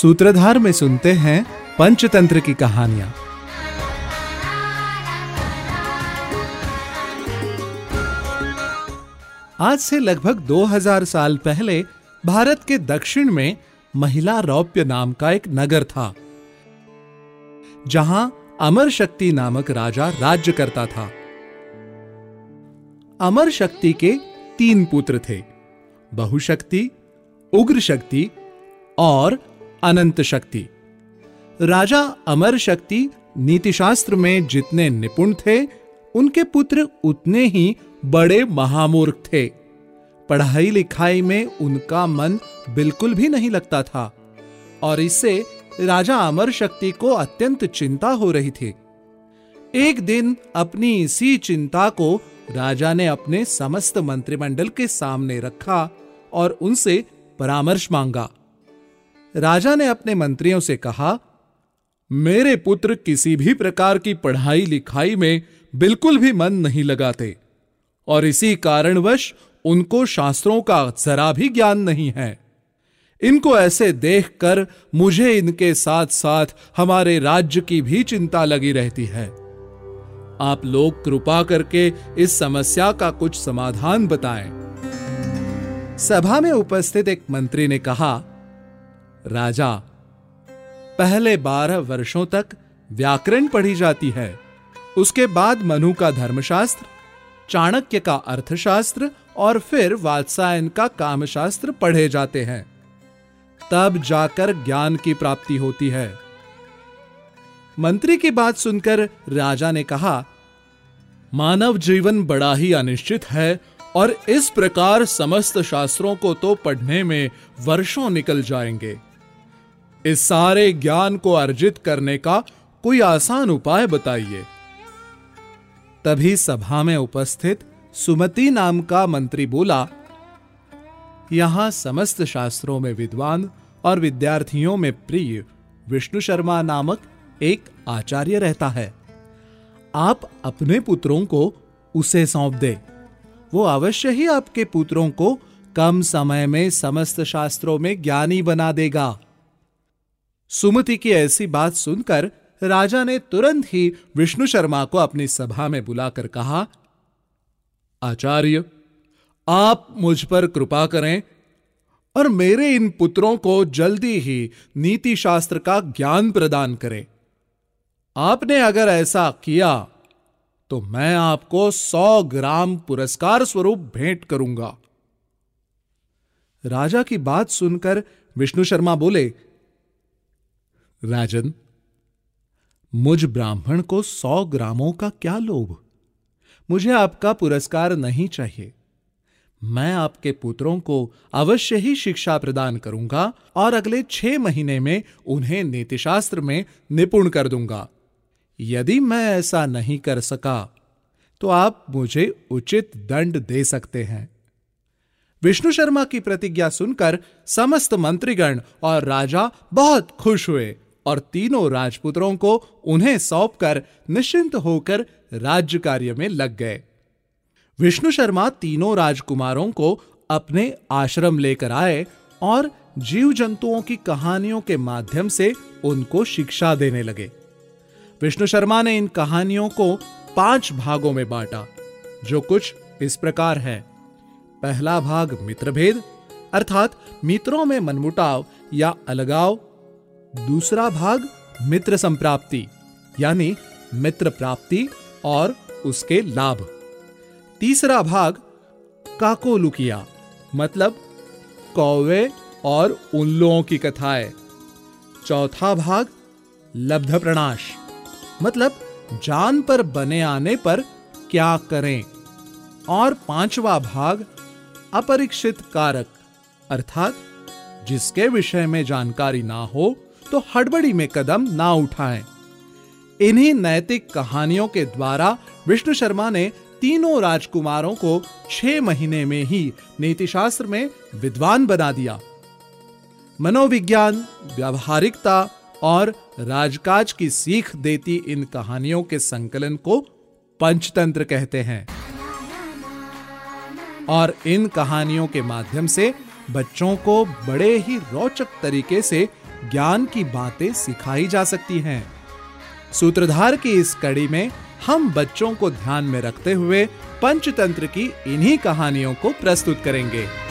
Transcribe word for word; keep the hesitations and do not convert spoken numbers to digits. सूत्रधार में सुनते हैं पंचतंत्र की कहानियां। आज से लगभग दो हज़ार साल पहले भारत के दक्षिण में महिला रौप्य नाम का एक नगर था, जहां अमर शक्ति नामक राजा राज्य करता था। अमर शक्ति के तीन पुत्र थे, बहुशक्ति, उग्र शक्ति और अनंत शक्ति। राजा अमर शक्ति नीतिशास्त्र में जितने निपुण थे, उनके पुत्र उतने ही बड़े महामूर्ख थे। पढ़ाई लिखाई में उनका मन बिल्कुल भी नहीं लगता था और इससे राजा अमर शक्ति को अत्यंत चिंता हो रही थी। एक दिन अपनी इसी चिंता को राजा ने अपने समस्त मंत्रिमंडल के सामने रखा और उनसे परामर्श मांगा। राजा ने अपने मंत्रियों से कहा, मेरे पुत्र किसी भी प्रकार की पढ़ाई लिखाई में बिल्कुल भी मन नहीं लगाते और इसी कारणवश उनको शास्त्रों का जरा भी ज्ञान नहीं है। इनको ऐसे देखकर मुझे इनके साथ साथ हमारे राज्य की भी चिंता लगी रहती है। आप लोग कृपा करके इस समस्या का कुछ समाधान बताएं। सभा में उपस्थित एक मंत्री ने कहा, राजा, पहले बारह वर्षों तक व्याकरण पढ़ी जाती है, उसके बाद मनु का धर्मशास्त्र, चाणक्य का अर्थशास्त्र और फिर वात्सायन का कामशास्त्र पढ़े जाते हैं, तब जाकर ज्ञान की प्राप्ति होती है। मंत्री की बात सुनकर राजा ने कहा, मानव जीवन बड़ा ही अनिश्चित है और इस प्रकार समस्त शास्त्रों को तो पढ़ने में वर्षों निकल जाएंगे। इस सारे ज्ञान को अर्जित करने का कोई आसान उपाय बताइए। तभी सभा में उपस्थित सुमति नाम का मंत्री बोला, यहां समस्त शास्त्रों में विद्वान और विद्यार्थियों में प्रिय विष्णु शर्मा नामक एक आचार्य रहता है। आप अपने पुत्रों को उसे सौंप दें, वो अवश्य ही आपके पुत्रों को कम समय में समस्त शास्त्रों में ज्ञानी बना देगा। सुमति की ऐसी बात सुनकर राजा ने तुरंत ही विष्णु शर्मा को अपनी सभा में बुलाकर कहा, आचार्य, आप मुझ पर कृपा करें और मेरे इन पुत्रों को जल्दी ही नीति शास्त्र का ज्ञान प्रदान करें। आपने अगर ऐसा किया तो मैं आपको सौ ग्राम पुरस्कार स्वरूप भेंट करूंगा। राजा की बात सुनकर विष्णु शर्मा बोले, राजन, मुझ ब्राह्मण को सौ ग्रामों का क्या लोभ, मुझे आपका पुरस्कार नहीं चाहिए। मैं आपके पुत्रों को अवश्य ही शिक्षा प्रदान करूंगा और अगले छह महीने में उन्हें नीतिशास्त्र में निपुण कर दूंगा। यदि मैं ऐसा नहीं कर सका तो आप मुझे उचित दंड दे सकते हैं। विष्णु शर्मा की प्रतिज्ञा सुनकर समस्त मंत्रीगण और राजा बहुत खुश हुए और तीनों राजपुत्रों को उन्हें सौंपकर निश्चिंत होकर राज्य कार्य में लग गए। विष्णु शर्मा तीनों राजकुमारों को अपने आश्रम लेकर आए और जीव जंतुओं की कहानियों के माध्यम से उनको शिक्षा देने लगे। विष्णु शर्मा ने इन कहानियों को पांच भागों में बांटा, जो कुछ इस प्रकार है। पहला भाग मित्रभेद, अर्थात मित्रों में मनमुटाव या अलगाव। दूसरा भाग मित्र संप्राप्ति, यानी मित्र प्राप्ति और उसके लाभ। तीसरा भाग काकोलुकिया, मतलब कौवे और उल्लुओं की कथाएं। चौथा भाग लब्ध प्रणाश, मतलब जान पर बने आने पर क्या करें। और पांचवा भाग अपरिक्षित कारक, अर्थात जिसके विषय में जानकारी ना हो तो हड़बड़ी में कदम ना उठाएं। इन्हीं नैतिक कहानियों के द्वारा विष्णु शर्मा ने तीनों राजकुमारों को छह महीने में ही नीतिशास्त्र में विद्वान बना दिया। मनोविज्ञान, व्यावहारिकता और राजकाज की सीख देती इन कहानियों के संकलन को पंचतंत्र कहते हैं और इन कहानियों के माध्यम से बच्चों को बड़े ही रोचक तरीके से ज्ञान की बातें सिखाई जा सकती हैं। सूत्रधार की इस कड़ी में हम बच्चों को ध्यान में रखते हुए पंचतंत्र की इन्हीं कहानियों को प्रस्तुत करेंगे।